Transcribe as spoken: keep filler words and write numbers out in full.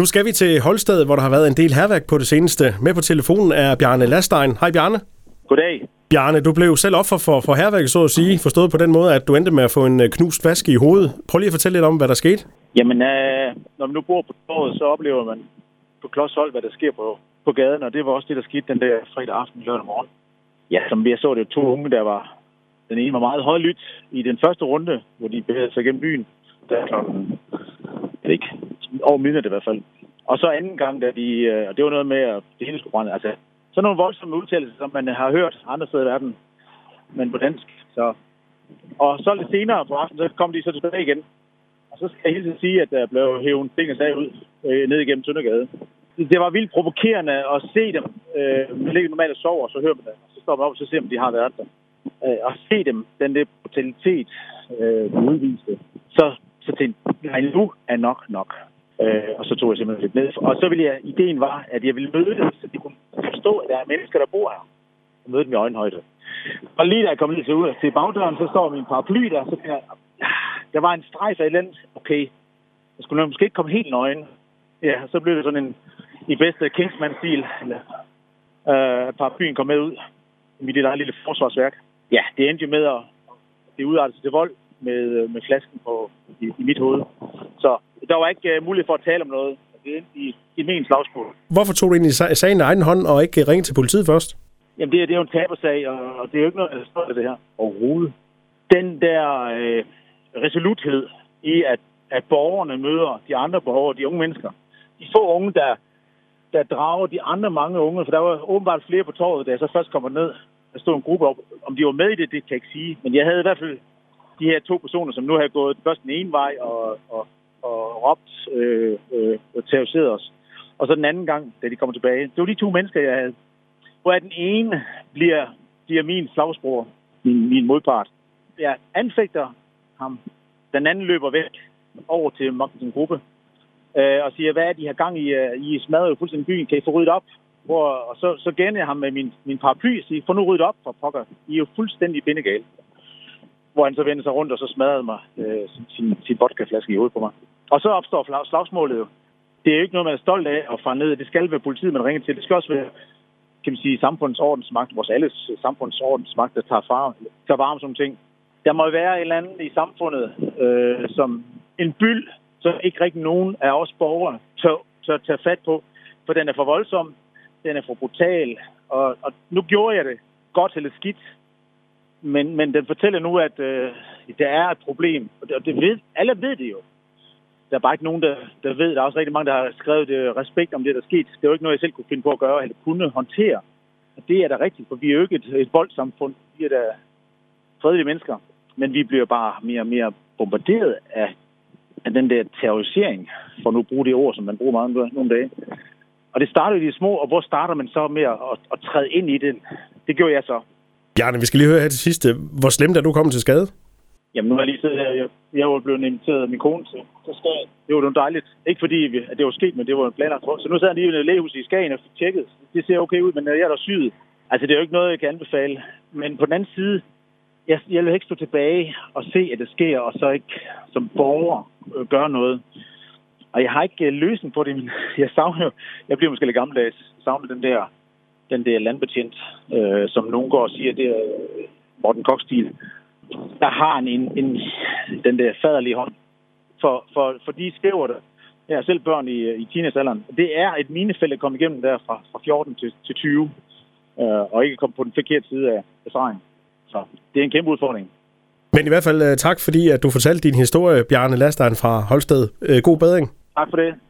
Nu skal vi til Holsted, hvor der har været en del hærværk på det seneste. Med på telefonen er Bjarne Lastein. Hej Bjarne. Goddag. Bjarne, du blev selv offer for, for hærværk, så at sige, forstået på den måde, at du endte med at få en knust flaske i hovedet. Prøv lige at fortælle lidt om, hvad der skete. Jamen, øh, når man nu bor på Torvet, så oplever man på klods hold, hvad der sker på, på gaden, og det var også det, der skete den der fredag aften, lørdag morgen. Ja, som vi så, det var to unge, der var... Den ene var meget højlydt i den første runde, hvor de bevægede sig gennem byen. Der klokken, jeg ved ikke, over midnat i hvert fald. Og så anden gang, da de, og det var noget med, at det hele skulle brænde, altså... Så nogle voldsomme udtalelser, som man har hørt andre steder i verden, men på dansk. Så. Og så lidt senere på aftenen, så kom de så tilbage igen. Og så skal jeg hele tiden sige, at der blev hævet ting og sag ud øh, ned igennem Tøndegade. Det var vildt provokerende at se dem. Øh, man ligger normalt og sover, og så hører man det. Og så står man op, og så ser man, de har været der. Øh, og se dem, den der brutalitet, øh, de udviste. Så, så tænkte jeg, nu er nok nok. Øh, og så tog jeg simpelthen lidt ned. Og så ville jeg, ideen var, at jeg ville møde dem, så de kunne forstå, at der er mennesker, der bor her. Jeg mødte dem i øjenhøjde. Og lige da jeg kom ned til, ud, til bagdøren, så står min paraply der, så der, der var en strejf af et eller andet. Okay, jeg skulle måske ikke komme helt nøgen. Ja, så blev det sådan en, i bedste Kingsman-stil, øh, paraplyen kom med ud. Mit lille, lille forsvarsværk. Ja, det endte jo med at det udartede sig til vold med, med flasken på, i, i mit hoved. Så der var ikke uh, mulighed for at tale om noget. Det er i, i min slagsmål. Hvorfor tog du egentlig sagen i egen hånd og ikke ringe til politiet først? Jamen, det, det er jo en tabersag, og, og det er jo ikke noget, der står af det her overhovedet. Den der øh, resoluthed i, at, at borgerne møder de andre borgere, de unge mennesker. De få unge, der, der drager de andre mange unge, for der var åbenbart flere på torvet, da jeg så først kommer ned. Der stod en gruppe op. Om de var med i det, det kan jeg ikke sige. Men jeg havde i hvert fald de her to personer, som nu havde gået først den ene vej, og... og og råbt øh, øh, og terroriserede os. Og så den anden gang, da de kommer tilbage, det var de to mennesker, jeg havde. Hvor den ene bliver, bliver min slagsbror, min, min modpart. Jeg anfægter ham. Den anden løber væk over til Mokkens gruppe øh, og siger, hvad er de her gang i? I smadrer jo fuldstændig byen, kan I få ryddet op? Hvor, og så, så gænder jeg ham med min, min paraply og siger, få nu ryddet op for pokker. I er jo fuldstændig bindegale. Hvor han så vendte sig rundt, og så smadrede mig øh, sin, sin vodkaflaske i hovedet på mig. Og så opstår slagsmålet jo. Det er jo ikke noget, man er stolt af og fra ned. Det skal være politiet, man ringer til. Det skal også være, kan man sige, samfundsordensmagt, vores alles samfundsordensmagt, der tager, far, tager varme som ting. Der må være et eller andet i samfundet, øh, som en byld, som ikke rigtig nogen af os borgere tør, tør tage fat på. For den er for voldsom, den er for brutal, og, og nu gjorde jeg det godt eller skidt. Men, men den fortæller nu, at øh, der er et problem, og det, og det ved, alle ved det jo. Der er bare ikke nogen, der, der ved. Der er også rigtig mange, der har skrevet øh, respekt om det, der er sket. Det er jo ikke noget, jeg selv kunne finde på at gøre, eller kunne håndtere. Og det er da rigtigt, for vi er jo ikke et, et voldssamfund. Vi er da fredelige mennesker. Men vi bliver bare mere og mere bombarderet af, af den der terrorisering, for nu bruger det ord, som man bruger meget nogle dage. Og det starter jo i de små, og hvor starter man så med at, at, at træde ind i det? Det gjorde jeg så. Bjarne, vi skal lige høre her til sidste. Hvor slemt er du kommet til skade? Jamen, nu har jeg lige siddet her. Jeg, jeg var blevet inviteret af min kone til, til Skagen. Det var jo dejligt. Ikke fordi vi, at det var sket, men det var en planlagt. Så nu sad jeg lige i lægehuset i Skagen og fik tjekket. Det ser okay ud, men jeg er da syet. Altså, det er jo ikke noget, jeg kan anbefale. Men på den anden side, jeg, jeg vil ikke stå tilbage og se, at det sker, og så ikke som borger øh, gøre noget. Og jeg har ikke øh, løsning på det. Men jeg savner, jeg bliver måske lidt gammeldags. Jeg savner den der... den der landbetjent, øh, som nogen går og siger, det er Morten Koch-stil, der har en, en, en, den der faderlige hånd. For, for, for de skriver det. Jeg er selv børn i, i teenagealderen. Det er et minefelt at komme igennem der fra, fra fjorten til, til tyve, øh, og ikke komme på den forkerte side af stregen. Så det er en kæmpe udfordring. Men i hvert fald tak, fordi at du fortalte din historie, Bjarne Lastein fra Holsted. Øh, god bedring. Tak for det.